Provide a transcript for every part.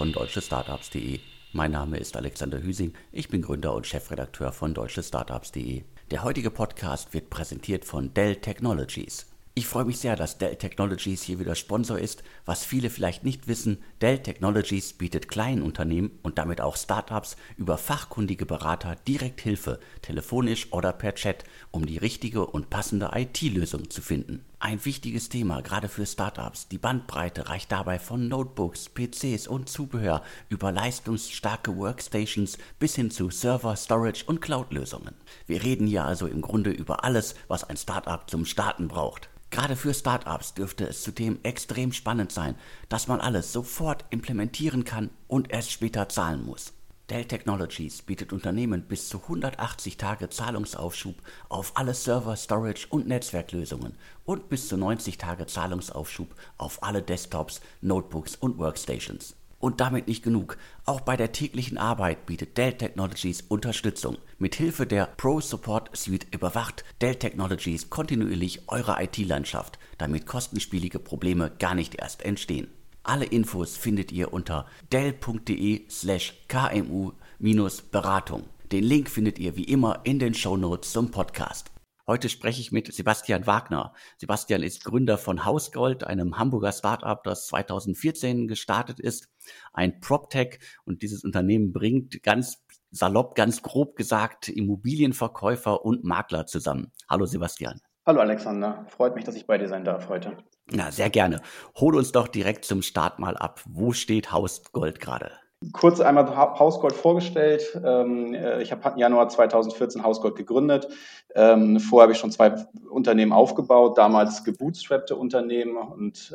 von deutsche-startups.de. Mein Name ist Alexander Hüsing, ich bin Gründer und Chefredakteur von deutsche-startups.de. Der heutige Podcast wird präsentiert von Dell Technologies. Ich freue mich sehr, dass Dell Technologies hier wieder Sponsor ist. Was viele vielleicht nicht wissen, Dell Technologies bietet kleinen Unternehmen und damit auch Startups über fachkundige Berater direkt Hilfe, telefonisch oder per Chat, um die richtige und passende IT-Lösung zu finden. Ein wichtiges Thema, gerade für Startups. Die Bandbreite reicht dabei von Notebooks, PCs und Zubehör über leistungsstarke Workstations bis hin zu Server, Storage und Cloud-Lösungen. Wir reden hier also im Grunde über alles, was ein Startup zum Starten braucht. Gerade für Startups dürfte es zudem extrem spannend sein, dass man alles sofort implementieren kann und erst später zahlen muss. Dell Technologies bietet Unternehmen bis zu 180 Tage Zahlungsaufschub auf alle Server-, Storage- und Netzwerklösungen und bis zu 90 Tage Zahlungsaufschub auf alle Desktops, Notebooks und Workstations. Und damit nicht genug. Auch bei der täglichen Arbeit bietet Dell Technologies Unterstützung. Mit Hilfe der ProSupport Suite überwacht Dell Technologies kontinuierlich eure IT-Landschaft, damit kostenspielige Probleme gar nicht erst entstehen. Alle Infos findet ihr unter dell.de/kmu-beratung. Den Link findet ihr wie immer in den Shownotes zum Podcast. Heute spreche ich mit Sebastian Wagner. Sebastian ist Gründer von Hausgold, einem Hamburger Startup, das 2014 gestartet ist, ein PropTech, und dieses Unternehmen bringt ganz salopp, ganz grob gesagt Immobilienverkäufer und Makler zusammen. Hallo Sebastian. Hallo Alexander, freut mich, dass ich bei dir sein darf heute. Na, sehr gerne. Hol uns doch direkt zum Start mal ab. Wo steht Hausgold gerade? Kurz einmal Hausgold vorgestellt. Ich habe im Januar 2014 Hausgold gegründet. Vorher habe ich schon zwei Unternehmen aufgebaut, damals gebootstrappte Unternehmen und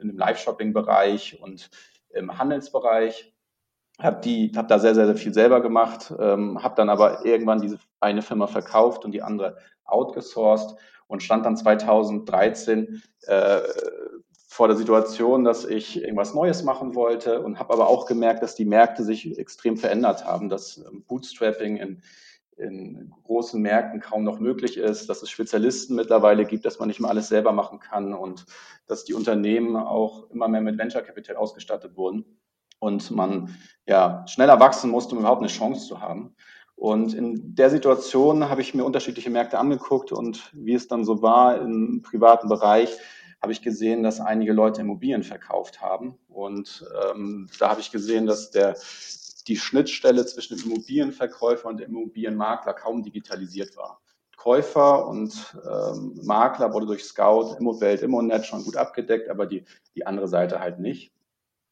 im Live-Shopping-Bereich und im Handelsbereich. Hab da sehr, sehr, sehr viel selber gemacht, habe dann aber irgendwann diese eine Firma verkauft und die andere outgesourced und stand dann 2013 vor der Situation, dass ich irgendwas Neues machen wollte und habe aber auch gemerkt, dass die Märkte sich extrem verändert haben, dass Bootstrapping in großen Märkten kaum noch möglich ist, dass es Spezialisten mittlerweile gibt, dass man nicht mehr alles selber machen kann und dass die Unternehmen auch immer mehr mit Venture Capital ausgestattet wurden und man schneller wachsen musste, um überhaupt eine Chance zu haben. Und in der Situation habe ich mir unterschiedliche Märkte angeguckt und wie es dann so war im privaten Bereich, habe ich gesehen, dass einige Leute Immobilien verkauft haben. Und da habe ich gesehen, dass die Schnittstelle zwischen dem Immobilienverkäufer und dem Immobilienmakler kaum digitalisiert war. Käufer und Makler wurde durch Scout, Immowelt, Immonet schon gut abgedeckt, aber die andere Seite halt nicht.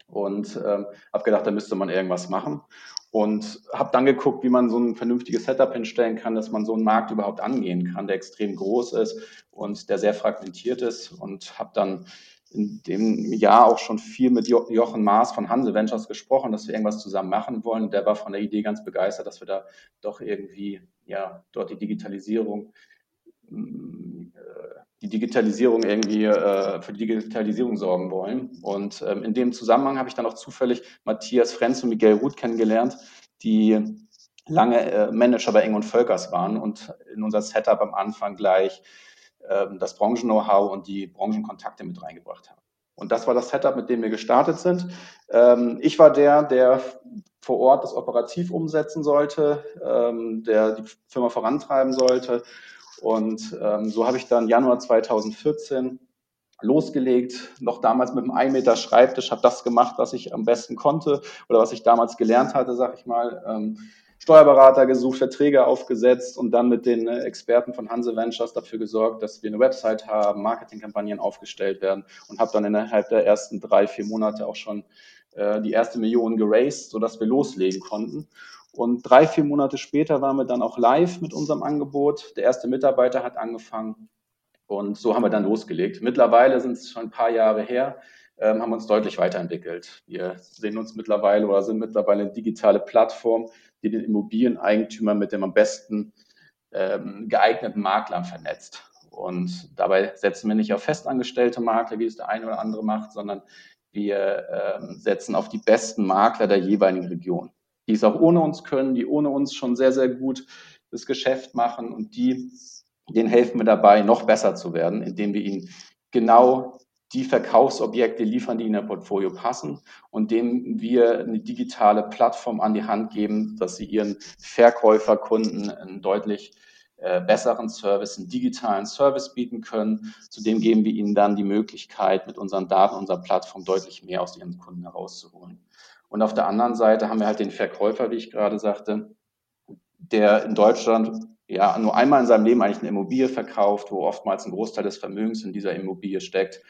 Und habe gedacht, da müsste man irgendwas machen. Und habe dann geguckt, wie man so ein vernünftiges Setup hinstellen kann, dass man so einen Markt überhaupt angehen kann, der extrem groß ist und der sehr fragmentiert ist. Und habe dann in dem Jahr auch schon viel mit Jochen Maas von Hanse Ventures gesprochen, dass wir irgendwas zusammen machen wollen. Und der war von der Idee ganz begeistert, dass wir da doch irgendwie dort für die Digitalisierung sorgen wollen. Und in dem Zusammenhang habe ich dann auch zufällig Matthias Frenz und Miguel Ruth kennengelernt, die lange Manager bei Eng und Völkers waren und in unser Setup am Anfang gleich das Branchen-Know-how und die Branchenkontakte mit reingebracht haben. Und das war das Setup, mit dem wir gestartet sind. Ich war der vor Ort das operativ umsetzen sollte, der die Firma vorantreiben sollte. Und so habe ich dann Januar 2014 losgelegt, noch damals mit einem 1 Meter Schreibtisch, habe das gemacht, was ich am besten konnte oder was ich damals gelernt hatte, sag ich mal, Steuerberater gesucht, Verträge aufgesetzt und dann mit den Experten von Hanse Ventures dafür gesorgt, dass wir eine Website haben, Marketingkampagnen aufgestellt werden, und habe dann innerhalb der ersten 3-4 Monate auch schon die erste Million geraced, sodass wir loslegen konnten. Und 3-4 Monate später waren wir dann auch live mit unserem Angebot. Der erste Mitarbeiter hat angefangen und so haben wir dann losgelegt. Mittlerweile sind es schon ein paar Jahre her, haben uns deutlich weiterentwickelt. Wir sehen uns mittlerweile oder sind mittlerweile eine digitale Plattform, die den Immobilieneigentümer mit dem am besten geeigneten Maklern vernetzt. Und dabei setzen wir nicht auf festangestellte Makler, wie es der eine oder andere macht, sondern wir setzen auf die besten Makler der jeweiligen Region, die es auch ohne uns können, die ohne uns schon sehr, sehr gut das Geschäft machen, und denen helfen wir dabei, noch besser zu werden, indem wir ihnen genau die Verkaufsobjekte liefern, die in der Portfolio passen und denen wir eine digitale Plattform an die Hand geben, dass sie ihren Verkäuferkunden einen deutlich besseren Service, einen digitalen Service bieten können. Zudem geben wir ihnen dann die Möglichkeit, mit unseren Daten, unserer Plattform deutlich mehr aus ihren Kunden herauszuholen. Und auf der anderen Seite haben wir halt den Verkäufer, wie ich gerade sagte, der in Deutschland ja nur einmal in seinem Leben eigentlich eine Immobilie verkauft, wo oftmals ein Großteil des Vermögens in dieser Immobilie steckt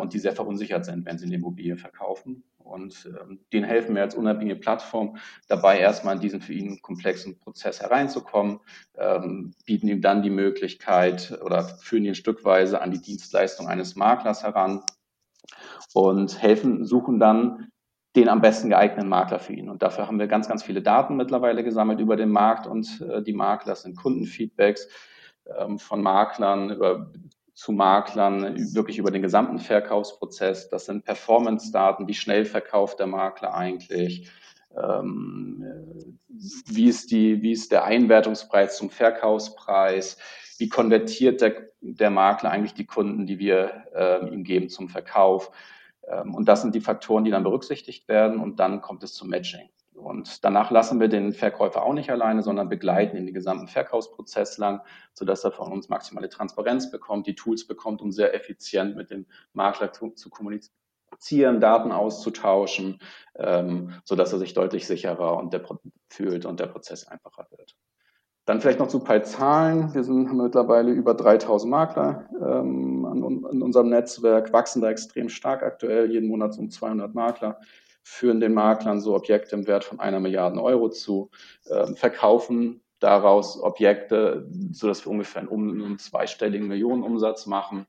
und die sehr verunsichert sind, wenn sie eine Immobilie verkaufen. Und denen helfen wir als unabhängige Plattform dabei, erstmal in diesen für ihn komplexen Prozess hereinzukommen, bieten ihm dann die Möglichkeit oder führen ihn stückweise an die Dienstleistung eines Maklers heran und suchen dann den am besten geeigneten Makler für ihn. Und dafür haben wir ganz, ganz viele Daten mittlerweile gesammelt über den Markt und die Makler. Das sind Kundenfeedbacks von Maklern zu Maklern, wirklich über den gesamten Verkaufsprozess. Das sind Performance-Daten, wie schnell verkauft der Makler eigentlich, wie ist der Einwertungspreis zum Verkaufspreis, wie konvertiert der Makler eigentlich die Kunden, die wir ihm geben zum Verkauf. Und das sind die Faktoren, die dann berücksichtigt werden und dann kommt es zum Matching. Und danach lassen wir den Verkäufer auch nicht alleine, sondern begleiten ihn den gesamten Verkaufsprozess lang, sodass er von uns maximale Transparenz bekommt, die Tools bekommt, um sehr effizient mit dem Makler zu kommunizieren, Daten auszutauschen, sodass er sich deutlich sicherer fühlt und der Prozess einfacher wird. Dann vielleicht noch zu ein paar Zahlen. Wir haben mittlerweile über 3000 Makler in unserem Netzwerk, wachsen da extrem stark aktuell, jeden Monat um 200 Makler. Führen den Maklern so Objekte im Wert von 1 Milliarde Euro zu, verkaufen daraus Objekte, sodass wir ungefähr einen zweistelligen Millionenumsatz machen.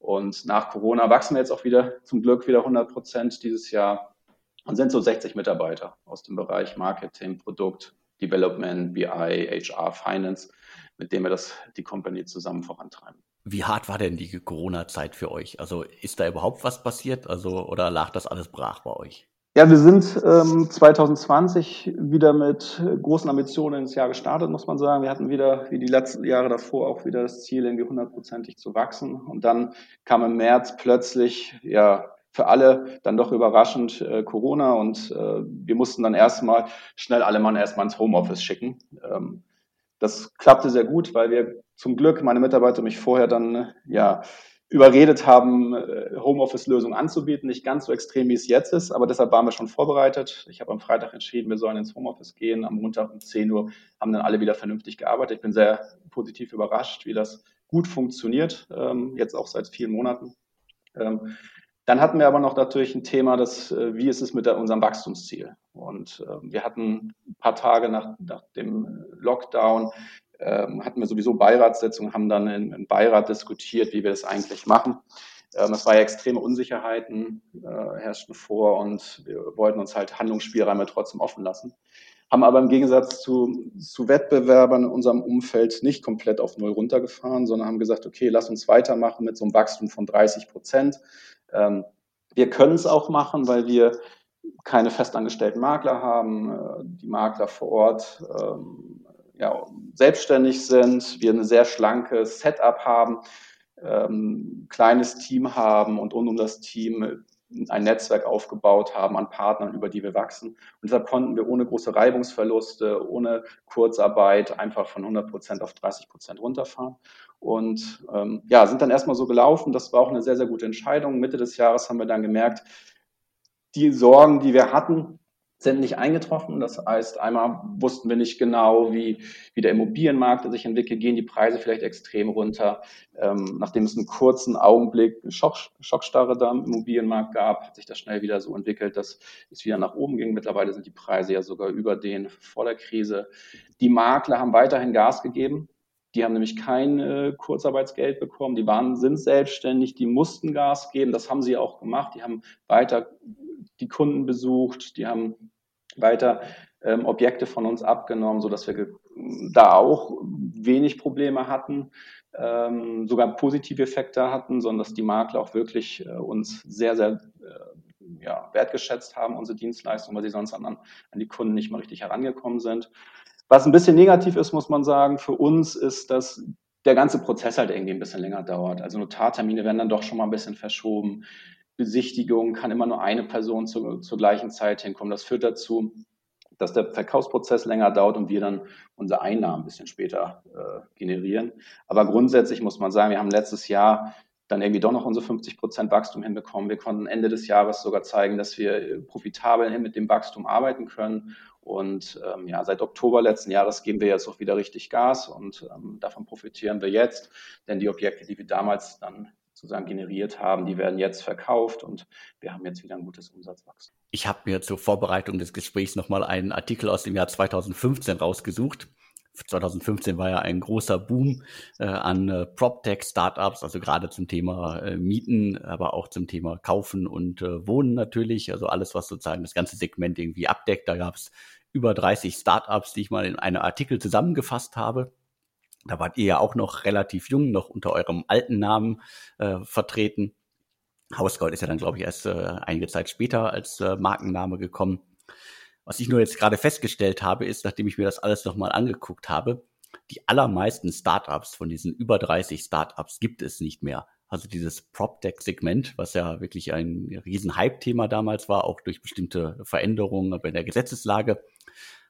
Und nach Corona wachsen wir jetzt auch wieder, zum Glück wieder 100% dieses Jahr und sind so 60 Mitarbeiter aus dem Bereich Marketing, Produkt, Development, BI, HR, Finance, mit denen wir die Company zusammen vorantreiben. Wie hart war denn die Corona-Zeit für euch? Also ist da überhaupt was passiert? Oder lag das alles brach bei euch? Ja, wir sind 2020 wieder mit großen Ambitionen ins Jahr gestartet, muss man sagen. Wir hatten wieder, wie die letzten Jahre davor, auch wieder das Ziel, irgendwie 100%ig zu wachsen. Und dann kam im März plötzlich, ja, für alle dann doch überraschend Corona. Und wir mussten dann schnell alle Mann ins Homeoffice schicken. Das klappte sehr gut, weil wir zum Glück, meine Mitarbeiter und mich vorher dann, ja, überredet haben, Homeoffice-Lösungen anzubieten. Nicht ganz so extrem, wie es jetzt ist, aber deshalb waren wir schon vorbereitet. Ich habe am Freitag entschieden, wir sollen ins Homeoffice gehen. Am Montag um 10 Uhr haben dann alle wieder vernünftig gearbeitet. Ich bin sehr positiv überrascht, wie das gut funktioniert, jetzt auch seit vielen Monaten. Dann hatten wir aber noch natürlich ein Thema, wie ist es mit unserem Wachstumsziel? Und wir hatten ein paar Tage nach dem Lockdown, hatten wir sowieso Beiratssitzungen, haben dann im Beirat diskutiert, wie wir das eigentlich machen. Es waren ja extreme Unsicherheiten, herrschten vor und wir wollten uns halt Handlungsspielräume trotzdem offen lassen. Haben aber im Gegensatz zu Wettbewerbern in unserem Umfeld nicht komplett auf Null runtergefahren, sondern haben gesagt, okay, lass uns weitermachen mit so einem Wachstum von 30%. Wir können es auch machen, weil wir keine festangestellten Makler haben, die Makler vor Ort selbstständig sind, wir ein sehr schlankes Setup haben, kleines Team haben und um das Team ein Netzwerk aufgebaut haben an Partnern, über die wir wachsen. Und deshalb konnten wir ohne große Reibungsverluste, ohne Kurzarbeit einfach von 100% auf 30% runterfahren. Und sind dann erstmal so gelaufen. Das war auch eine sehr, sehr gute Entscheidung. Mitte des Jahres haben wir dann gemerkt, die Sorgen, die wir hatten, sind nicht eingetroffen. Das heißt, einmal wussten wir nicht genau, wie der Immobilienmarkt sich entwickelt, gehen die Preise vielleicht extrem runter. Nachdem es einen kurzen Augenblick eine Schockstarre da im Immobilienmarkt gab, hat sich das schnell wieder so entwickelt, dass es wieder nach oben ging. Mittlerweile sind die Preise ja sogar über den vor der Krise. Die Makler haben weiterhin Gas gegeben. Die haben nämlich kein Kurzarbeitsgeld bekommen. Die sind selbstständig, die mussten Gas geben. Das haben sie auch gemacht. Die haben weiter die Kunden besucht, die haben weiter Objekte von uns abgenommen, sodass wir da auch wenig Probleme hatten, sogar positive Effekte hatten, sondern dass die Makler auch wirklich uns sehr, sehr wertgeschätzt haben, unsere Dienstleistung, weil sie sonst an die Kunden nicht mal richtig herangekommen sind. Was ein bisschen negativ ist, muss man sagen, für uns ist, dass der ganze Prozess halt irgendwie ein bisschen länger dauert. Also Notartermine werden dann doch schon mal ein bisschen verschoben. Besichtigung kann immer nur eine Person zur gleichen Zeit hinkommen. Das führt dazu, dass der Verkaufsprozess länger dauert und wir dann unsere Einnahmen ein bisschen später generieren. Aber grundsätzlich muss man sagen, wir haben letztes Jahr dann irgendwie doch noch unsere 50% Wachstum hinbekommen. Wir konnten Ende des Jahres sogar zeigen, dass wir profitabel mit dem Wachstum arbeiten können. Und seit Oktober letzten Jahres geben wir jetzt auch wieder richtig Gas und davon profitieren wir jetzt. Denn die Objekte, die wir damals dann sozusagen generiert haben, die werden jetzt verkauft und wir haben jetzt wieder ein gutes Umsatzwachstum. Ich habe mir zur Vorbereitung des Gesprächs nochmal einen Artikel aus dem Jahr 2015 rausgesucht. 2015 war ja ein großer Boom an PropTech-Startups, also gerade zum Thema Mieten, aber auch zum Thema Kaufen und Wohnen natürlich. Also alles, was sozusagen das ganze Segment irgendwie abdeckt. Da gab es über 30 Startups, die ich mal in einem Artikel zusammengefasst habe. Da wart ihr ja auch noch relativ jung, noch unter eurem alten Namen vertreten. Hausgold ist ja dann, glaube ich, erst einige Zeit später als Markenname gekommen. Was ich nur jetzt gerade festgestellt habe, ist, nachdem ich mir das alles nochmal angeguckt habe, die allermeisten Startups von diesen über 30 Startups gibt es nicht mehr. Also dieses PropTech-Segment, was ja wirklich ein riesen Hype-Thema damals war, auch durch bestimmte Veränderungen in der Gesetzeslage,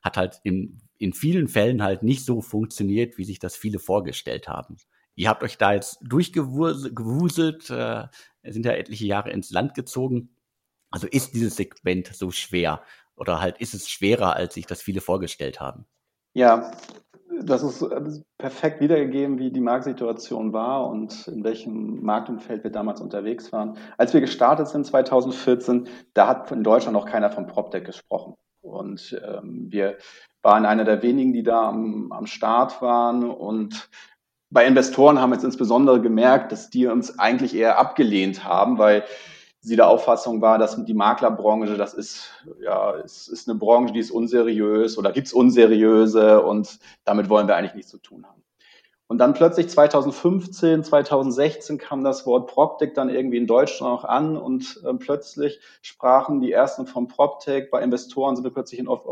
hat halt in vielen Fällen halt nicht so funktioniert, wie sich das viele vorgestellt haben. Ihr habt euch da jetzt durchgewuselt, sind ja etliche Jahre ins Land gezogen. Also ist dieses Segment so schwer? Oder halt ist es schwerer, als sich das viele vorgestellt haben? Ja, das ist perfekt wiedergegeben, wie die Marktsituation war und in welchem Marktumfeld wir damals unterwegs waren. Als wir gestartet sind 2014, da hat in Deutschland noch keiner von PropTech gesprochen. Und wir waren einer der wenigen, die da am Start waren. Und bei Investoren haben wir jetzt insbesondere gemerkt, dass die uns eigentlich eher abgelehnt haben, weil sie der Auffassung war, dass die Maklerbranche, das ist eine Branche, die ist unseriös oder gibt's unseriöse und damit wollen wir eigentlich nichts zu tun haben. Und dann plötzlich 2015, 2016 kam das Wort PropTech dann irgendwie in Deutschland auch an und plötzlich sprachen die ersten von PropTech, bei Investoren sind wir plötzlich auf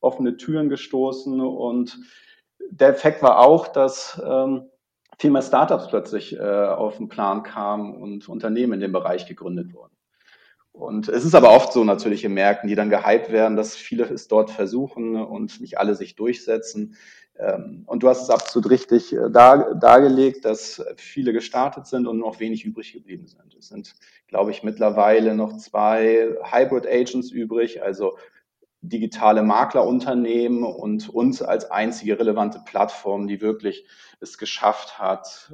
offene Türen gestoßen und der Effekt war auch, dass viel mehr Startups plötzlich auf den Plan kamen und Unternehmen in dem Bereich gegründet wurden. Und es ist aber oft so natürlich in Märkten, die dann gehypt werden, dass viele es dort versuchen und nicht alle sich durchsetzen. Und du hast es absolut richtig dargelegt, dass viele gestartet sind und noch wenig übrig geblieben sind. Es sind, glaube ich, mittlerweile noch 2 Hybrid Agents übrig, also digitale Maklerunternehmen und uns als einzige relevante Plattform, die wirklich es geschafft hat,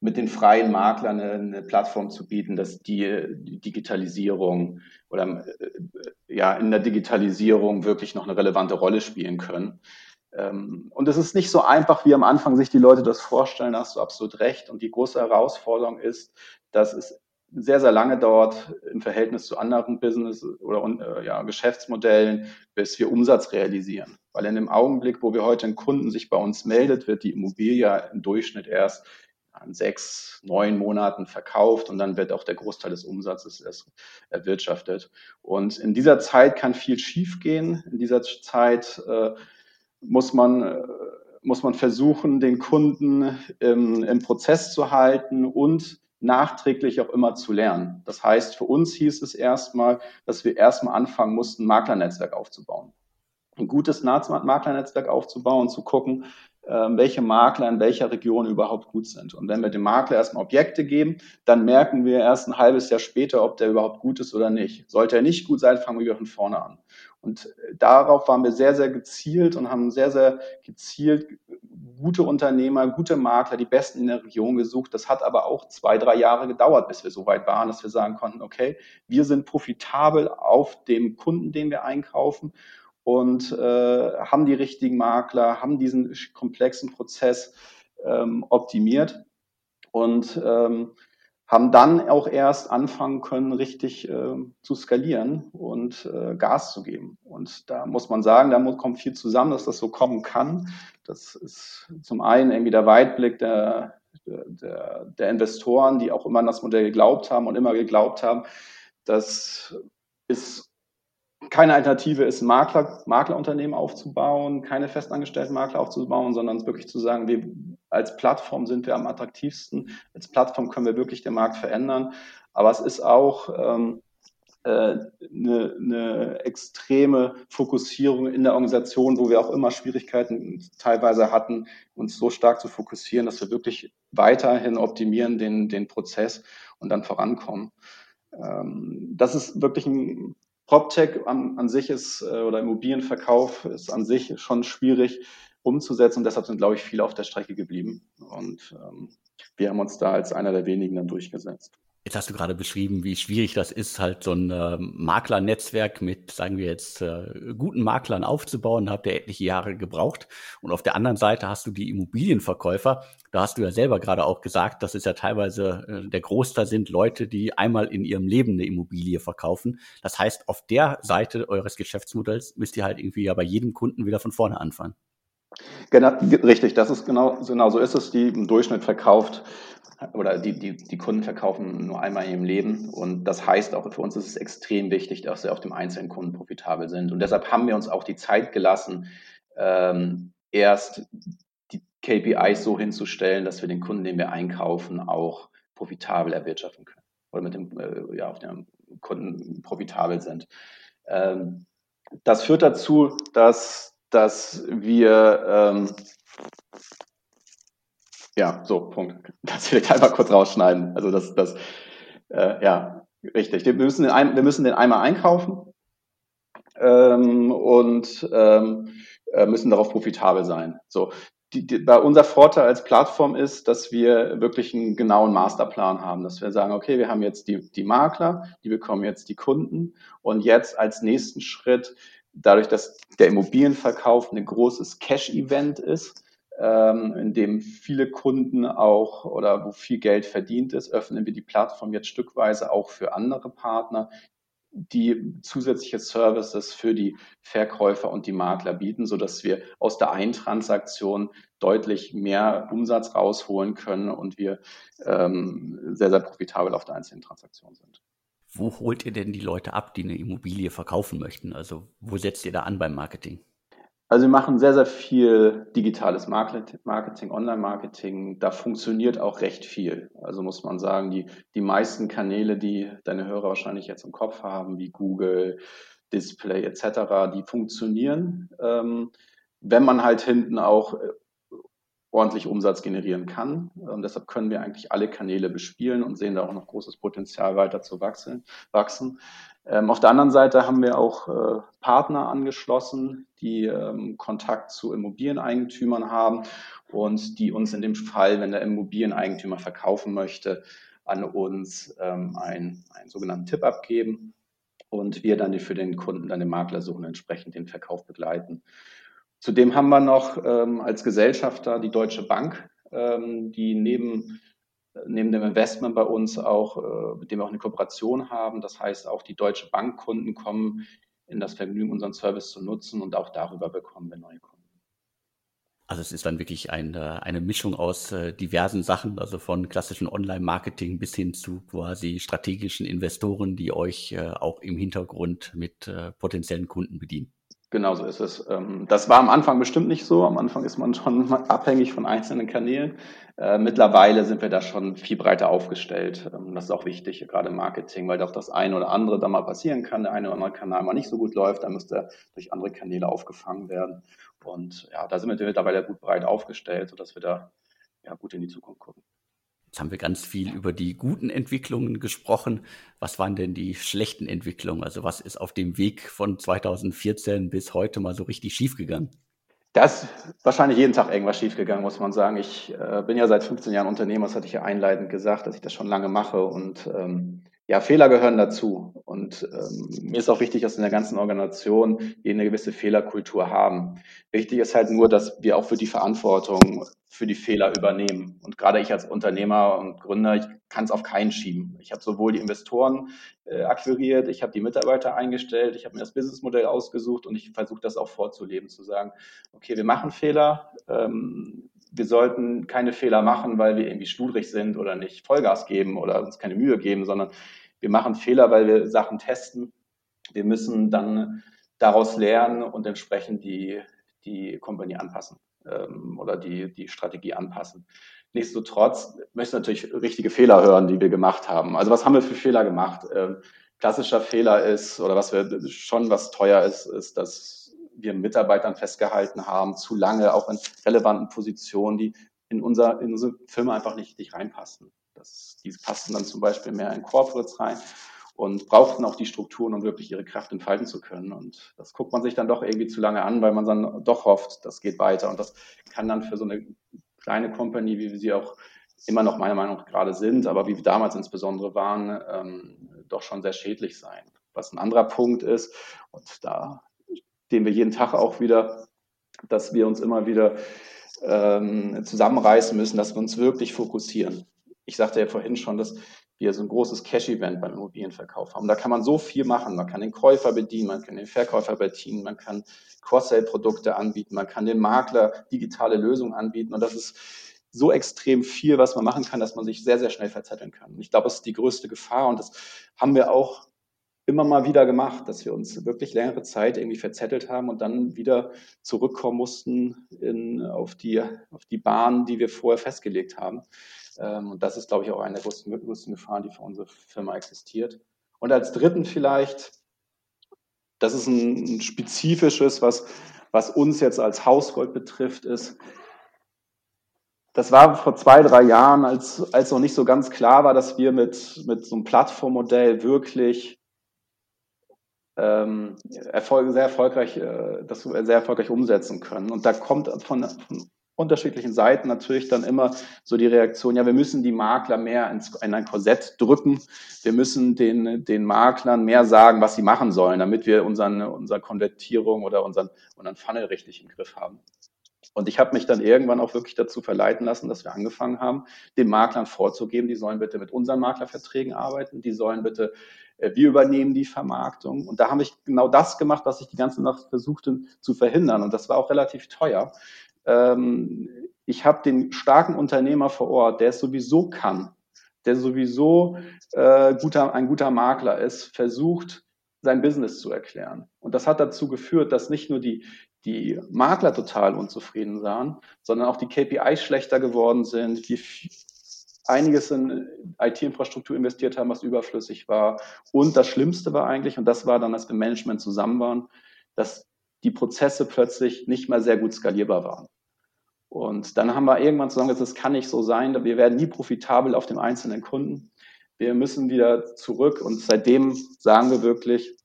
mit den freien Maklern eine Plattform zu bieten, dass die Digitalisierung oder in der Digitalisierung wirklich noch eine relevante Rolle spielen können. Und es ist nicht so einfach, wie am Anfang sich die Leute das vorstellen, da hast du absolut recht. Und die große Herausforderung ist, dass es sehr, sehr lange dauert im Verhältnis zu anderen Business- oder Geschäftsmodellen, bis wir Umsatz realisieren. Weil in dem Augenblick, wo wir heute einen Kunden sich bei uns meldet, wird die Immobilie im Durchschnitt erst an 6-9 Monaten verkauft und dann wird auch der Großteil des Umsatzes erst erwirtschaftet. Und in dieser Zeit kann viel schief gehen. In dieser Zeit muss man versuchen, den Kunden im Prozess zu halten und nachträglich auch immer zu lernen. Das heißt, für uns hieß es erstmal, dass wir erstmal anfangen mussten, ein Maklernetzwerk aufzubauen. Ein gutes Maklernetzwerk aufzubauen und zu gucken, welche Makler in welcher Region überhaupt gut sind. Und wenn wir dem Makler erstmal Objekte geben, dann merken wir erst ein halbes Jahr später, ob der überhaupt gut ist oder nicht. Sollte er nicht gut sein, fangen wir wieder von vorne an. Und darauf waren wir sehr, sehr gezielt und haben sehr, sehr gezielt gute Unternehmer, gute Makler, die Besten in der Region gesucht. Das hat aber auch 2-3 Jahre gedauert, bis wir so weit waren, dass wir sagen konnten, okay, wir sind profitabel auf dem Kunden, den wir einkaufen und haben die richtigen Makler, haben diesen komplexen Prozess optimiert und haben dann auch erst anfangen können, richtig zu skalieren und Gas zu geben. Und da muss man sagen, da kommt viel zusammen, dass das so kommen kann. Das ist zum einen irgendwie der Weitblick der Investoren, die auch immer an das Modell geglaubt haben und immer geglaubt haben, das ist keine Alternative ist, Maklerunternehmen aufzubauen, keine festangestellten Makler aufzubauen, sondern wirklich zu sagen, wir als Plattform sind wir am attraktivsten. Als Plattform können wir wirklich den Markt verändern. Aber es ist auch eine extreme Fokussierung in der Organisation, wo wir auch immer Schwierigkeiten teilweise hatten, uns so stark zu fokussieren, dass wir wirklich weiterhin optimieren den Prozess und dann vorankommen. Das ist wirklich ein PropTech an sich ist, oder Immobilienverkauf ist an sich schon schwierig umzusetzen und deshalb sind, glaube ich, viele auf der Strecke geblieben und wir haben uns da als einer der wenigen dann durchgesetzt. Jetzt hast du gerade beschrieben, wie schwierig das ist, halt so ein Maklernetzwerk mit, sagen wir jetzt, guten Maklern aufzubauen. Da habt ihr etliche Jahre gebraucht. Und auf der anderen Seite hast du die Immobilienverkäufer. Da hast du ja selber gerade auch gesagt, dass es ja teilweise der Großteil sind Leute, die einmal in ihrem Leben eine Immobilie verkaufen. Das heißt, auf der Seite eures Geschäftsmodells müsst ihr halt irgendwie ja bei jedem Kunden wieder von vorne anfangen. Genau, richtig, das ist genau so ist es. Die im Durchschnitt verkauft oder die Kunden verkaufen nur einmal in ihrem Leben und das heißt auch für uns ist es extrem wichtig, dass wir auf dem einzelnen Kunden profitabel sind und deshalb haben wir uns auch die Zeit gelassen, erst die KPIs so hinzustellen, dass wir den Kunden, den wir einkaufen, auch profitabel erwirtschaften können oder mit dem auf dem Kunden profitabel sind. Das führt dazu, Das will ich einmal kurz rausschneiden. Also richtig. Wir müssen den einmal einkaufen müssen darauf profitabel sein. So, unser Vorteil als Plattform ist, dass wir wirklich einen genauen Masterplan haben, dass wir sagen, okay, wir haben jetzt die Makler, die bekommen jetzt die Kunden und jetzt als nächsten Schritt, dadurch, dass der Immobilienverkauf ein großes Cash-Event ist, in dem viele Kunden auch oder wo viel Geld verdient ist, öffnen wir die Plattform jetzt stückweise auch für andere Partner, die zusätzliche Services für die Verkäufer und die Makler bieten, sodass wir aus der einen Transaktion deutlich mehr Umsatz rausholen können und wir sehr, sehr profitabel auf der einzelnen Transaktion sind. Wo holt ihr denn die Leute ab, die eine Immobilie verkaufen möchten? Also wo setzt ihr da an beim Marketing? Also wir machen sehr, sehr viel digitales Marketing, Online-Marketing. Da funktioniert auch recht viel. Also muss man sagen, die meisten Kanäle, die deine Hörer wahrscheinlich jetzt im Kopf haben, wie Google, Display etc., die funktionieren, wenn man halt hinten auch ordentlich Umsatz generieren kann. Deshalb können wir eigentlich alle Kanäle bespielen und sehen da auch noch großes Potenzial weiter zu wachsen. Auf der anderen Seite haben wir auch Partner angeschlossen, die Kontakt zu Immobilieneigentümern haben und die uns in dem Fall, wenn der Immobilieneigentümer verkaufen möchte, an uns einen sogenannten Tipp abgeben und wir dann für den Kunden, dann den Makler suchen, entsprechend den Verkauf begleiten. Zudem haben wir noch als Gesellschafter die Deutsche Bank, die neben dem Investment bei uns auch, mit dem wir auch eine Kooperation haben. Das heißt, auch die Deutsche Bank Kunden kommen in das Vergnügen, unseren Service zu nutzen und auch darüber bekommen wir neue Kunden. Also es ist dann wirklich eine Mischung aus diversen Sachen, also von klassischem Online-Marketing bis hin zu quasi strategischen Investoren, die euch auch im Hintergrund mit potenziellen Kunden bedienen. Genau so ist es. Das war am Anfang bestimmt nicht so. Am Anfang ist man schon abhängig von einzelnen Kanälen. Mittlerweile sind wir da schon viel breiter aufgestellt. Das ist auch wichtig, gerade im Marketing, weil doch das eine oder andere da mal passieren kann. Der eine oder andere Kanal mal nicht so gut läuft, dann müsste er durch andere Kanäle aufgefangen werden. Und ja, da sind wir mittlerweile gut breit aufgestellt, sodass wir da gut in die Zukunft gucken. Jetzt haben wir ganz viel über die guten Entwicklungen gesprochen. Was waren denn die schlechten Entwicklungen? Also was ist auf dem Weg von 2014 bis heute mal so richtig schiefgegangen? Da ist wahrscheinlich jeden Tag irgendwas schiefgegangen, muss man sagen. Ich bin ja seit 15 Jahren Unternehmer, das hatte ich ja einleitend gesagt, dass ich das schon lange mache. Und Fehler gehören dazu. Und mir ist auch wichtig, dass in der ganzen Organisation wir eine gewisse Fehlerkultur haben. Wichtig ist halt nur, dass wir auch für die Verantwortung für die Fehler übernehmen. Und gerade ich als Unternehmer und Gründer, ich kann es auf keinen schieben. Ich habe sowohl die Investoren akquiriert, ich habe die Mitarbeiter eingestellt, ich habe mir das Businessmodell ausgesucht und ich versuche das auch vorzuleben, zu sagen, okay, wir machen Fehler, wir sollten keine Fehler machen, weil wir irgendwie schludrig sind oder nicht Vollgas geben oder uns keine Mühe geben, sondern wir machen Fehler, weil wir Sachen testen Wir müssen dann daraus lernen und entsprechend die Company anpassen oder die Strategie anpassen. Nichtsdestotrotz möchte ich natürlich richtige Fehler hören, die wir gemacht haben. Also was haben wir für Fehler gemacht? Klassischer Fehler ist, oder was teuer ist, ist, dass wir Mitarbeitern festgehalten haben, zu lange, auch in relevanten Positionen, die in unsere Firma einfach nicht reinpassen. Die passten dann zum Beispiel mehr in Corporates rein und brauchten auch die Strukturen, um wirklich ihre Kraft entfalten zu können. Und das guckt man sich dann doch irgendwie zu lange an, weil man dann doch hofft, das geht weiter. Und das kann dann für so eine kleine Company, wie wir sie auch immer noch meiner Meinung nach gerade sind, aber wie wir damals insbesondere waren, doch schon sehr schädlich sein. Was ein anderer Punkt ist, und da sehen wir jeden Tag auch wieder, dass wir uns immer wieder zusammenreißen müssen, dass wir uns wirklich fokussieren. Ich sagte ja vorhin schon, dass wir so ein großes Cash-Event beim Immobilienverkauf haben. Da kann man so viel machen. Man kann den Käufer bedienen, man kann den Verkäufer bedienen, man kann Cross-Sell-Produkte anbieten, man kann den Makler digitale Lösungen anbieten. Und das ist so extrem viel, was man machen kann, dass man sich sehr, sehr schnell verzetteln kann. Und ich glaube, das ist die größte Gefahr. Und das haben wir auch immer mal wieder gemacht, dass wir uns wirklich längere Zeit irgendwie verzettelt haben und dann wieder zurückkommen mussten auf die Bahn, die wir vorher festgelegt haben. Und das ist, glaube ich, auch eine der größten Gefahren, die für unsere Firma existiert. Und als dritten vielleicht, das ist ein spezifisches, was uns jetzt als Hausgold betrifft, ist, das war vor 2-3 Jahren, als noch nicht so ganz klar war, dass wir mit so einem Plattformmodell wirklich sehr erfolgreich umsetzen können. Und da kommt von unterschiedlichen Seiten natürlich dann immer so die Reaktion, ja, wir müssen die Makler mehr in ein Korsett drücken, wir müssen den Maklern mehr sagen, was sie machen sollen, damit wir unsere Konvertierung oder unseren Funnel richtig im Griff haben. Und ich habe mich dann irgendwann auch wirklich dazu verleiten lassen, dass wir angefangen haben, den Maklern vorzugeben, die sollen bitte mit unseren Maklerverträgen arbeiten, die sollen bitte, wir übernehmen die Vermarktung. Und da habe ich genau das gemacht, was ich die ganze Nacht versuchte zu verhindern. Und das war auch relativ teuer. Ich habe den starken Unternehmer vor Ort, der es sowieso kann, der sowieso ein guter Makler ist, versucht, sein Business zu erklären. Und das hat dazu geführt, dass nicht nur die Makler total unzufrieden waren, sondern auch die KPIs schlechter geworden sind, wir einiges in IT-Infrastruktur investiert haben, was überflüssig war. Und das Schlimmste war eigentlich, und das war dann, als wir Management zusammen waren, dass die Prozesse plötzlich nicht mehr sehr gut skalierbar waren. Und dann haben wir irgendwann zusammen gesagt, das kann nicht so sein, wir werden nie profitabel auf dem einzelnen Kunden. Wir müssen wieder zurück, und seitdem sagen wir wirklich,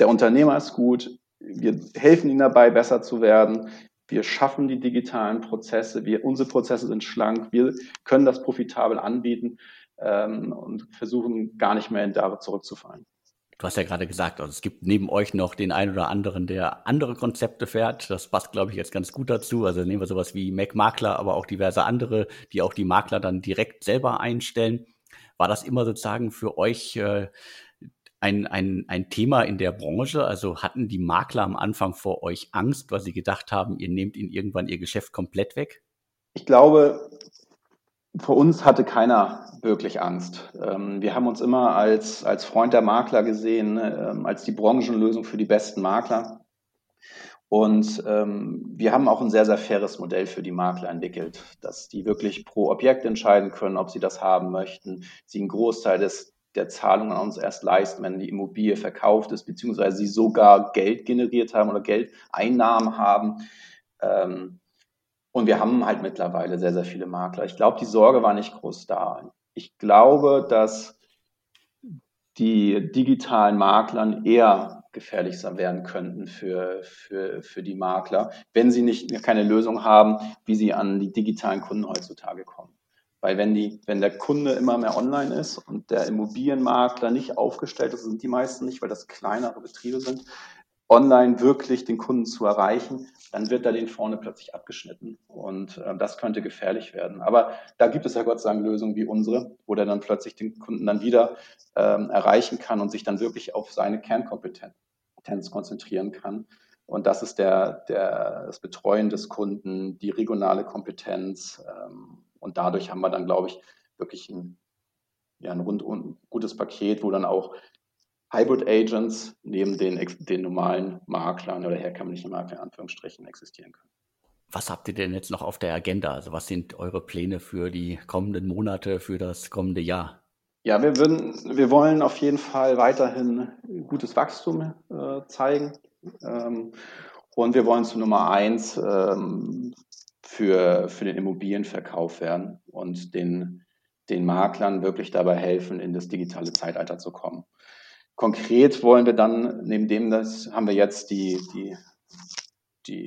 der Unternehmer ist gut, wir helfen ihm dabei, besser zu werden, wir schaffen die digitalen Prozesse, unsere Prozesse sind schlank, wir können das profitabel anbieten und versuchen gar nicht mehr in Jahre zurückzufallen. Du hast ja gerade gesagt, also es gibt neben euch noch den einen oder anderen, der andere Konzepte fährt. Das passt, glaube ich, jetzt ganz gut dazu. Also nehmen wir sowas wie Mac Makler, aber auch diverse andere, die auch die Makler dann direkt selber einstellen. War das immer sozusagen für euch ein Thema in der Branche? Also hatten die Makler am Anfang vor euch Angst, weil sie gedacht haben, ihr nehmt ihnen irgendwann ihr Geschäft komplett weg? Ich glaube, vor uns hatte keiner wirklich Angst. Wir haben uns immer als Freund der Makler gesehen, als die Branchenlösung für die besten Makler. Und wir haben auch ein sehr, sehr faires Modell für die Makler entwickelt, dass die wirklich pro Objekt entscheiden können, ob sie das haben möchten, sie einen Großteil der Zahlungen an uns erst leisten, wenn die Immobilie verkauft ist, beziehungsweise sie sogar Geld generiert haben oder Geldeinnahmen haben. Und wir haben halt mittlerweile sehr, sehr viele Makler. Ich glaube, die Sorge war nicht groß da. Ich glaube, dass die digitalen Maklern eher gefährlich werden könnten für die Makler, wenn sie keine Lösung haben, wie sie an die digitalen Kunden heutzutage kommen. Weil wenn der Kunde immer mehr online ist und der Immobilienmakler nicht aufgestellt ist, sind die meisten nicht, weil das kleinere Betriebe sind, online wirklich den Kunden zu erreichen, dann wird da den vorne plötzlich abgeschnitten und das könnte gefährlich werden. Aber da gibt es ja Gott sei Dank Lösungen wie unsere, wo der dann plötzlich den Kunden dann wieder erreichen kann und sich dann wirklich auf seine Kernkompetenz konzentrieren kann. Und das ist das Betreuen des Kunden, die regionale Kompetenz und dadurch haben wir dann, glaube ich, wirklich ein rundum gutes Paket, wo dann auch Hybrid Agents neben den normalen Maklern oder herkömmlichen Maklern in Anführungsstrichen existieren können. Was habt ihr denn jetzt noch auf der Agenda? Also was sind eure Pläne für die kommenden Monate, für das kommende Jahr? Ja, wir wollen auf jeden Fall weiterhin gutes Wachstum zeigen. Und wir wollen zu Nummer 1 für den Immobilienverkauf werden und den Maklern wirklich dabei helfen, in das digitale Zeitalter zu kommen. Konkret wollen wir dann, neben dem, das haben wir jetzt die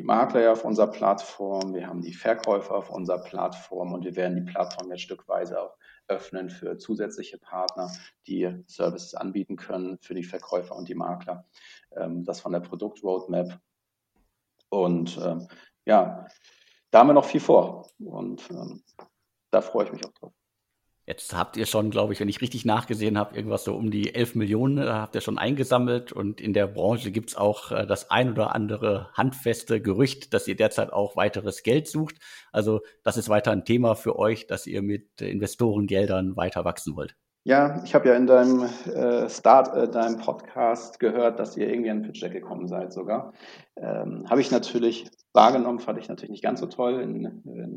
Makler auf unserer Plattform, wir haben die Verkäufer auf unserer Plattform und wir werden die Plattform jetzt stückweise auch öffnen für zusätzliche Partner, die Services anbieten können für die Verkäufer und die Makler. Das von der Produkt-Roadmap. Und da haben wir noch viel vor und da freue ich mich auch drauf. Jetzt habt ihr schon, glaube ich, wenn ich richtig nachgesehen habe, irgendwas so um die 11 Millionen habt ihr schon eingesammelt und in der Branche gibt es auch das ein oder andere handfeste Gerücht, dass ihr derzeit auch weiteres Geld sucht. Also das ist weiter ein Thema für euch, dass ihr mit Investorengeldern weiter wachsen wollt. Ja, ich habe ja in deinem Podcast gehört, dass ihr irgendwie an Pitch Deck gekommen seid sogar. Habe ich natürlich wahrgenommen, fand ich natürlich nicht ganz so toll.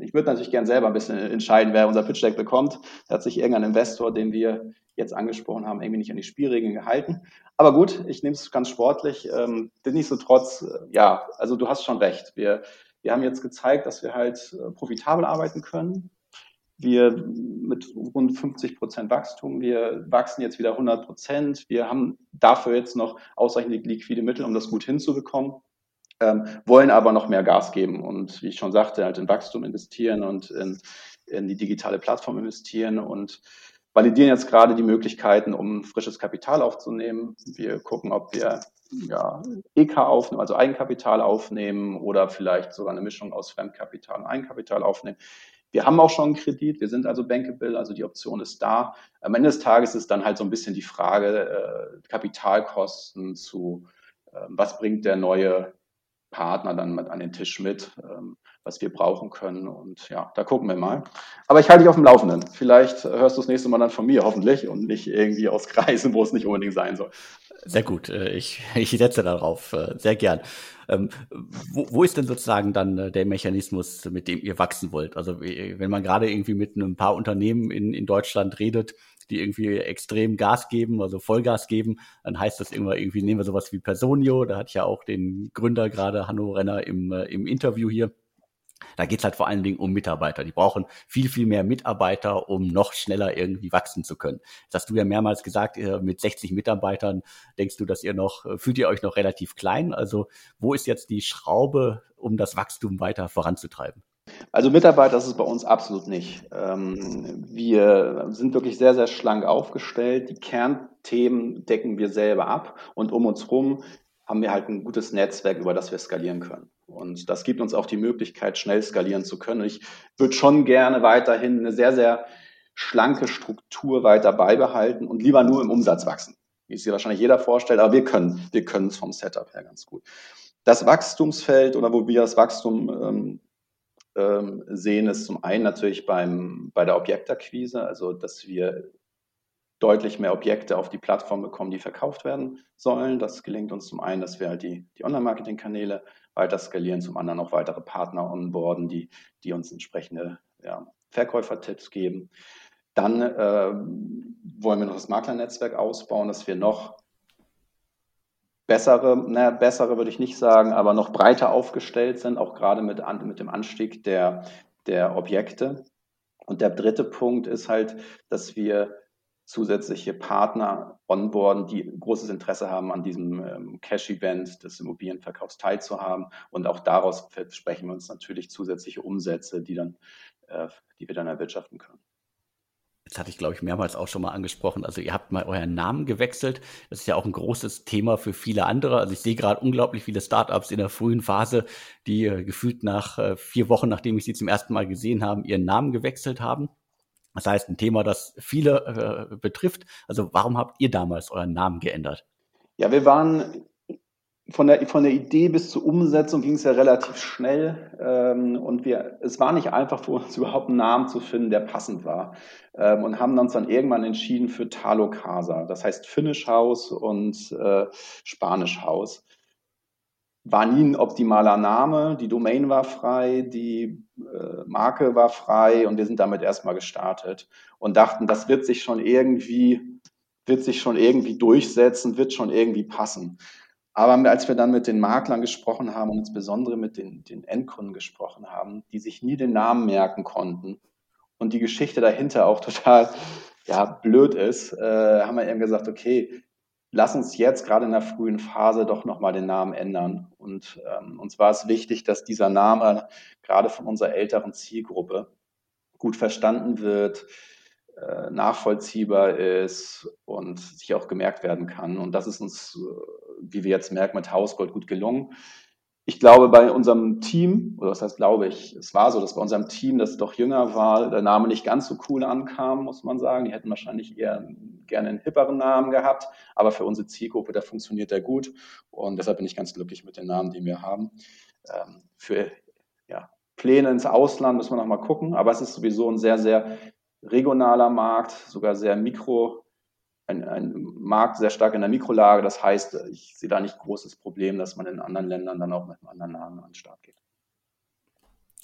Ich würde natürlich gern selber ein bisschen entscheiden, wer unser Pitch Deck bekommt. Da hat sich irgendein Investor, den wir jetzt angesprochen haben, irgendwie nicht an die Spielregeln gehalten. Aber gut, ich nehme es ganz sportlich. Nichtsdestotrotz, ja, also du hast schon recht. Wir haben jetzt gezeigt, dass wir halt profitabel arbeiten können. Wir mit rund 50% Wachstum, wir wachsen jetzt wieder 100%. Wir haben dafür jetzt noch ausreichend liquide Mittel, um das gut hinzubekommen, wollen aber noch mehr Gas geben und, wie ich schon sagte, halt in Wachstum investieren und in die digitale Plattform investieren und validieren jetzt gerade die Möglichkeiten, um frisches Kapital aufzunehmen. Wir gucken, ob wir EK aufnehmen, also Eigenkapital aufnehmen oder vielleicht sogar eine Mischung aus Fremdkapital und Eigenkapital aufnehmen. Wir haben auch schon einen Kredit, wir sind also bankable, also die Option ist da. Am Ende des Tages ist dann halt so ein bisschen die Frage Kapitalkosten zu, was bringt der neue Partner dann an den Tisch mit, was wir brauchen können und ja, da gucken wir mal. Aber ich halte dich auf dem Laufenden. Vielleicht hörst du das nächste Mal dann von mir, hoffentlich, und nicht irgendwie aus Kreisen, wo es nicht unbedingt sein soll. Sehr gut, ich setze darauf, sehr gern. Wo ist denn sozusagen dann der Mechanismus, mit dem ihr wachsen wollt? Also wenn man gerade irgendwie mit ein paar Unternehmen in Deutschland redet, die irgendwie extrem Gas geben, also Vollgas geben, dann heißt das immer irgendwie, nehmen wir sowas wie Personio, da hatte ich ja auch den Gründer gerade, Hanno Renner, im Interview hier. Da geht's halt vor allen Dingen um Mitarbeiter. Die brauchen viel, viel mehr Mitarbeiter, um noch schneller irgendwie wachsen zu können. Das hast du ja mehrmals gesagt, mit 60 Mitarbeitern denkst du, dass fühlt ihr euch noch relativ klein? Also wo ist jetzt die Schraube, um das Wachstum weiter voranzutreiben? Also Mitarbeiter ist es bei uns absolut nicht. Wir sind wirklich sehr, sehr schlank aufgestellt. Die Kernthemen decken wir selber ab und um uns rum haben wir halt ein gutes Netzwerk, über das wir skalieren können. Und das gibt uns auch die Möglichkeit, schnell skalieren zu können. Ich würde schon gerne weiterhin eine sehr, sehr schlanke Struktur weiter beibehalten und lieber nur im Umsatz wachsen, wie es sich wahrscheinlich jeder vorstellt. Aber wir können es vom Setup her ganz gut. Das Wachstumsfeld oder wo wir das Wachstum sehen, ist zum einen natürlich bei der Objektakquise, also dass wir deutlich mehr Objekte auf die Plattform bekommen, die verkauft werden sollen. Das gelingt uns zum einen, dass wir halt die Online-Marketing-Kanäle weiter skalieren, zum anderen auch weitere Partner onboarden, die uns entsprechende Verkäufertipps geben. Dann wollen wir noch das Maklernetzwerk ausbauen, dass wir noch bessere würde ich nicht sagen, aber noch breiter aufgestellt sind, auch gerade mit dem Anstieg der Objekte. Und der dritte Punkt ist halt, dass wir zusätzliche Partner onboarden, die großes Interesse haben, an diesem Cash-Event des Immobilienverkaufs teilzuhaben. Und auch daraus versprechen wir uns natürlich zusätzliche Umsätze, die wir dann erwirtschaften können. Das hatte ich, glaube ich, mehrmals auch schon mal angesprochen. Also ihr habt mal euren Namen gewechselt. Das ist ja auch ein großes Thema für viele andere. Also ich sehe gerade unglaublich viele Startups in der frühen Phase, die gefühlt nach 4 Wochen, nachdem ich sie zum ersten Mal gesehen habe, ihren Namen gewechselt haben. Das heißt, ein Thema, das viele betrifft. Also warum habt ihr damals euren Namen geändert? Ja, wir waren Von der Idee bis zur Umsetzung ging es ja relativ schnell, und es war nicht einfach für uns überhaupt einen Namen zu finden, der passend war, und haben uns dann irgendwann entschieden für Talocasa, das heißt Finnisch Haus und Spanisch Haus. War nie ein optimaler Name, die Domain war frei, die Marke war frei und wir sind damit erstmal gestartet und dachten, das wird sich schon irgendwie durchsetzen, wird schon irgendwie passen. Aber als wir dann mit den Maklern gesprochen haben und insbesondere mit den Endkunden gesprochen haben, die sich nie den Namen merken konnten und die Geschichte dahinter auch total blöd ist, haben wir eben gesagt, okay, lass uns jetzt gerade in der frühen Phase doch nochmal den Namen ändern. Und uns war es wichtig, dass dieser Name gerade von unserer älteren Zielgruppe gut verstanden wird, nachvollziehbar ist und sich auch gemerkt werden kann. Und das ist uns, wie wir jetzt merken, mit Hausgold gut gelungen. Ich glaube, bei unserem Team, oder was heißt glaube ich, es war so, dass bei unserem Team, das doch jünger war, der Name nicht ganz so cool ankam, muss man sagen. Die hätten wahrscheinlich eher gerne einen hipperen Namen gehabt, aber für unsere Zielgruppe, da funktioniert der gut. Und deshalb bin ich ganz glücklich mit den Namen, die wir haben. Für Pläne ins Ausland müssen wir nochmal gucken, aber es ist sowieso ein sehr, sehr regionaler Markt, sogar sehr ein Markt sehr stark in der Mikrolage. Das heißt, ich sehe da nicht großes Problem, dass man in anderen Ländern dann auch mit einem anderen Namen an den Start geht.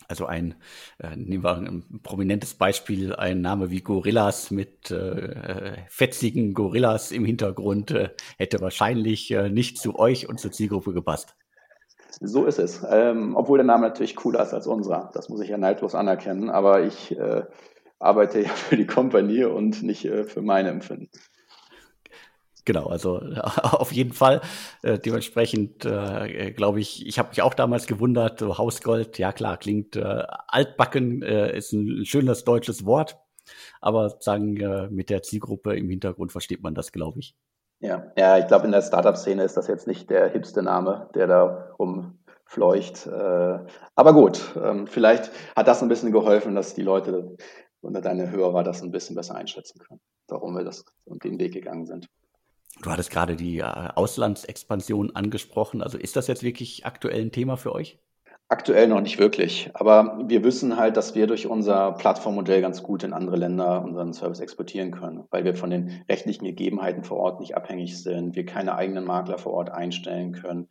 Also nehmen wir ein prominentes Beispiel, ein Name wie Gorillas mit fetzigen Gorillas im Hintergrund hätte wahrscheinlich nicht zu euch und zur Zielgruppe gepasst. So ist es, obwohl der Name natürlich cooler ist als unserer. Das muss ich ja neidlos anerkennen, aber ich arbeite ja für die Kompanie und nicht für meine Empfinden. Genau, also auf jeden Fall. Dementsprechend glaube ich, ich habe mich auch damals gewundert, so Hausgold, ja klar, klingt altbacken, ist ein schönes deutsches Wort, aber sagen mit der Zielgruppe im Hintergrund versteht man das, glaube ich. Ja, ich glaube, in der Startup-Szene ist das jetzt nicht der hipste Name, der da rumfleucht. Aber gut, vielleicht hat das ein bisschen geholfen, dass die Leute und deine Hörer das ein bisschen besser einschätzen können, warum wir das und den Weg gegangen sind. Du hattest gerade die Auslandsexpansion angesprochen. Also ist das jetzt wirklich aktuell ein Thema für euch? Aktuell noch nicht wirklich. Aber wir wissen halt, dass wir durch unser Plattformmodell ganz gut in andere Länder unseren Service exportieren können, weil wir von den rechtlichen Gegebenheiten vor Ort nicht abhängig sind, wir keine eigenen Makler vor Ort einstellen können.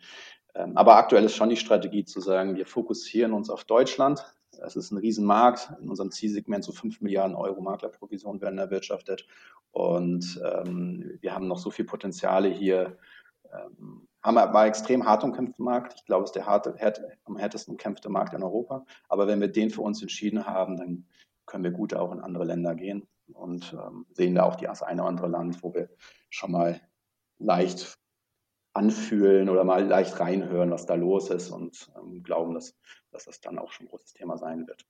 Aber aktuell ist schon die Strategie zu sagen, wir fokussieren uns auf Deutschland. Es ist ein Riesenmarkt. In unserem Zielsegment so 5 Milliarden Euro Maklerprovision werden erwirtschaftet. Und wir haben noch so viel Potenziale hier. War extrem hart umkämpfter Markt. Ich glaube, es ist der am härtesten umkämpfte Markt in Europa. Aber wenn wir den für uns entschieden haben, dann können wir gut auch in andere Länder gehen und sehen da auch das eine oder andere Land, wo wir schon mal leicht anfühlen oder mal leicht reinhören, was da los ist und glauben, dass das dann auch schon ein großes Thema sein wird.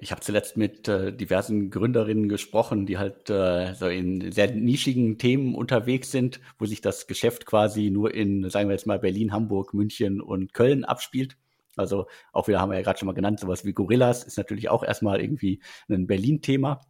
Ich habe zuletzt mit diversen Gründerinnen gesprochen, die halt so in sehr nischigen Themen unterwegs sind, wo sich das Geschäft quasi nur in, sagen wir jetzt mal, Berlin, Hamburg, München und Köln abspielt. Also auch wieder haben wir ja gerade schon mal genannt, sowas wie Gorillas ist natürlich auch erstmal irgendwie ein Berlin-Thema.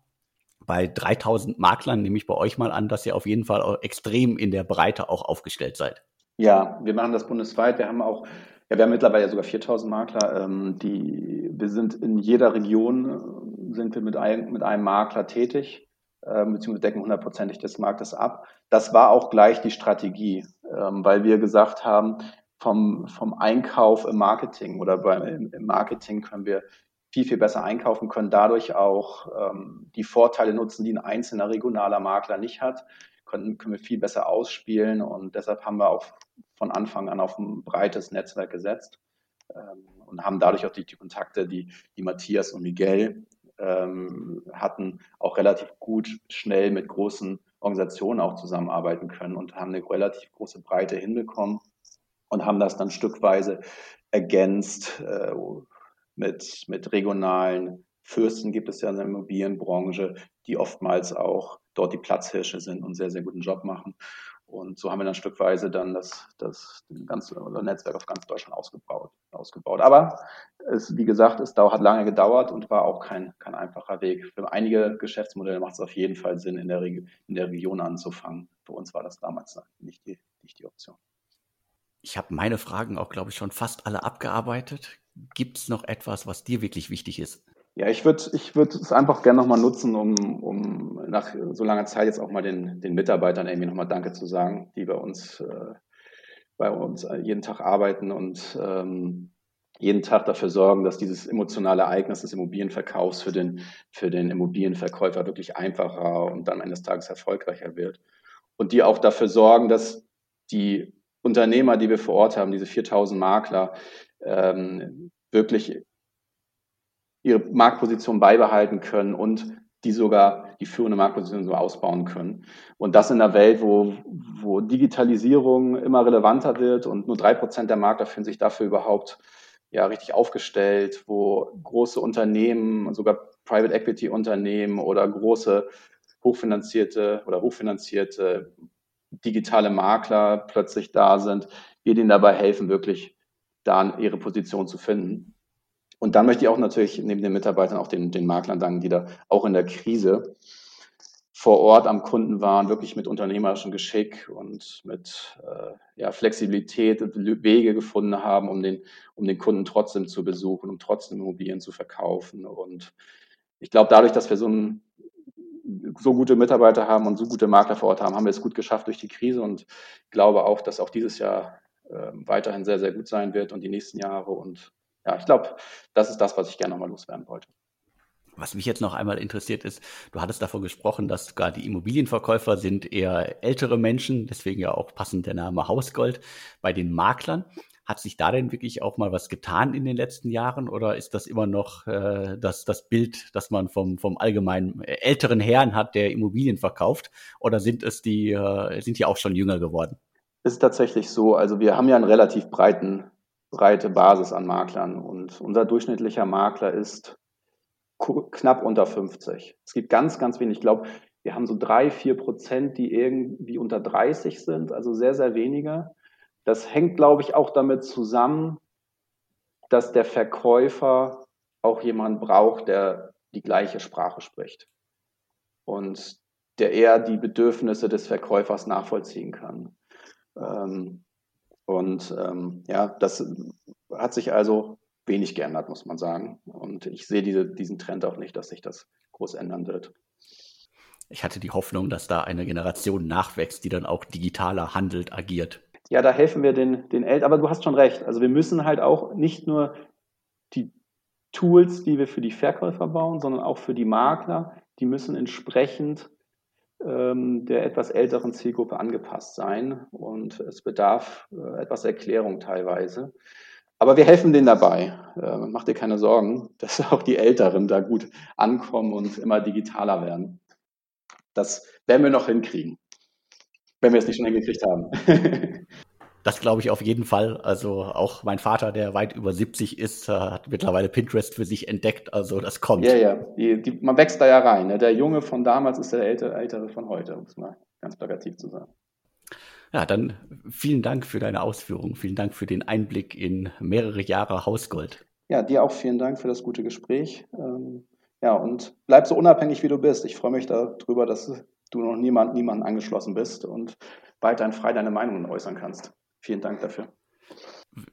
Bei 3000 Maklern nehme ich bei euch mal an, dass ihr auf jeden Fall auch extrem in der Breite auch aufgestellt seid. Ja, wir machen das bundesweit. Wir haben mittlerweile sogar 4000 Makler. Wir sind in jeder Region sind wir mit einem Makler tätig, beziehungsweise decken 100%ig des Marktes ab. Das war auch gleich die Strategie, weil wir gesagt haben, vom Einkauf im Marketing oder im Marketing können wir viel, viel besser einkaufen, können dadurch auch die Vorteile nutzen, die ein einzelner regionaler Makler nicht hat, können wir viel besser ausspielen und deshalb haben wir auch von Anfang an auf ein breites Netzwerk gesetzt und haben dadurch auch die Kontakte, die Matthias und Miguel hatten, auch relativ gut schnell mit großen Organisationen auch zusammenarbeiten können und haben eine relativ große Breite hinbekommen und haben das dann stückweise ergänzt mit regionalen Fürsten gibt es ja in der Immobilienbranche, die oftmals auch dort die Platzhirsche sind und sehr, sehr guten Job machen. Und so haben wir dann stückweise dann das ganze Netzwerk auf ganz Deutschland ausgebaut. Aber es, wie gesagt, hat lange gedauert und war auch kein einfacher Weg. Für einige Geschäftsmodelle macht es auf jeden Fall Sinn, in der Region anzufangen. Für uns war das damals nicht die Option. Ich habe meine Fragen auch, glaube ich, schon fast alle abgearbeitet. Gibt es noch etwas, was dir wirklich wichtig ist? Ja, ich würde es einfach gerne nochmal nutzen, um nach so langer Zeit jetzt auch mal den Mitarbeitern irgendwie nochmal Danke zu sagen, die bei uns jeden Tag arbeiten und jeden Tag dafür sorgen, dass dieses emotionale Ereignis des Immobilienverkaufs für den Immobilienverkäufer wirklich einfacher und dann am Ende des Tages erfolgreicher wird. Und die auch dafür sorgen, dass die Unternehmer, die wir vor Ort haben, diese 4.000 Makler, wirklich ihre Marktposition beibehalten können und die sogar die führende Marktposition so ausbauen können. Und das in einer Welt, wo Digitalisierung immer relevanter wird und nur 3% der Makler fühlen sich dafür überhaupt ja richtig aufgestellt, wo große Unternehmen, sogar Private Equity Unternehmen oder große hochfinanzierte digitale Makler plötzlich da sind, wir denen dabei helfen, wirklich da ihre Position zu finden. Und dann möchte ich auch natürlich neben den Mitarbeitern auch den Maklern danken, die da auch in der Krise vor Ort am Kunden waren, wirklich mit unternehmerischem Geschick und mit Flexibilität Wege gefunden haben, um den Kunden trotzdem zu besuchen, um trotzdem Immobilien zu verkaufen. Und ich glaube, dadurch, dass wir so gute Mitarbeiter haben und so gute Makler vor Ort haben, haben wir es gut geschafft durch die Krise und glaube auch, dass auch dieses Jahr weiterhin sehr, sehr gut sein wird und die nächsten Jahre. Und ja, ich glaube, das ist das, was ich gerne nochmal loswerden wollte. Was mich jetzt noch einmal interessiert ist, du hattest davon gesprochen, dass sogar die Immobilienverkäufer sind eher ältere Menschen, deswegen ja auch passend der Name Hausgold. Bei den Maklern, hat sich da denn wirklich auch mal was getan in den letzten Jahren oder ist das immer noch das Bild, das man vom allgemeinen älteren Herrn hat, der Immobilien verkauft, oder sind die auch schon jünger geworden? Ist tatsächlich so. Also wir haben ja eine relativ breite Basis an Maklern und unser durchschnittlicher Makler ist knapp unter 50. Es gibt ganz, ganz wenig. Ich glaube, wir haben so 3-4%, die irgendwie unter 30 sind, also sehr, sehr weniger. Das hängt, glaube ich, auch damit zusammen, dass der Verkäufer auch jemanden braucht, der die gleiche Sprache spricht und der eher die Bedürfnisse des Verkäufers nachvollziehen kann. Das hat sich also wenig geändert, muss man sagen. Und ich sehe diesen Trend auch nicht, dass sich das groß ändern wird. Ich hatte die Hoffnung, dass da eine Generation nachwächst, die dann auch digitaler handelt, agiert. Ja, da helfen wir den Eltern. Aber du hast schon recht. Also wir müssen halt auch nicht nur die Tools, die wir für die Verkäufer bauen, sondern auch für die Makler, die müssen entsprechend der etwas älteren Zielgruppe angepasst sein. Und es bedarf etwas Erklärung teilweise. Aber wir helfen denen dabei. Mach dir keine Sorgen, dass auch die Älteren da gut ankommen und immer digitaler werden. Das werden wir noch hinkriegen, wenn wir es nicht schon hingekriegt haben. Das glaube ich auf jeden Fall. Also auch mein Vater, der weit über 70 ist, hat mittlerweile Pinterest für sich entdeckt. Also das kommt. Ja. Man wächst da ja rein. Ne? Der Junge von damals ist der Ältere von heute, um es mal ganz plakativ zu sagen. Ja, dann vielen Dank für deine Ausführungen. Vielen Dank für den Einblick in mehrere Jahre Hausgold. Ja, dir auch vielen Dank für das gute Gespräch. Und bleib so unabhängig, wie du bist. Ich freue mich darüber, dass du noch niemanden angeschlossen bist und weiterhin frei deine Meinungen äußern kannst. Vielen Dank dafür.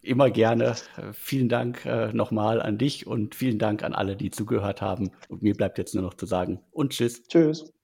Immer gerne. Vielen Dank nochmal an dich und vielen Dank an alle, die zugehört haben. Und mir bleibt jetzt nur noch zu sagen und tschüss. Tschüss.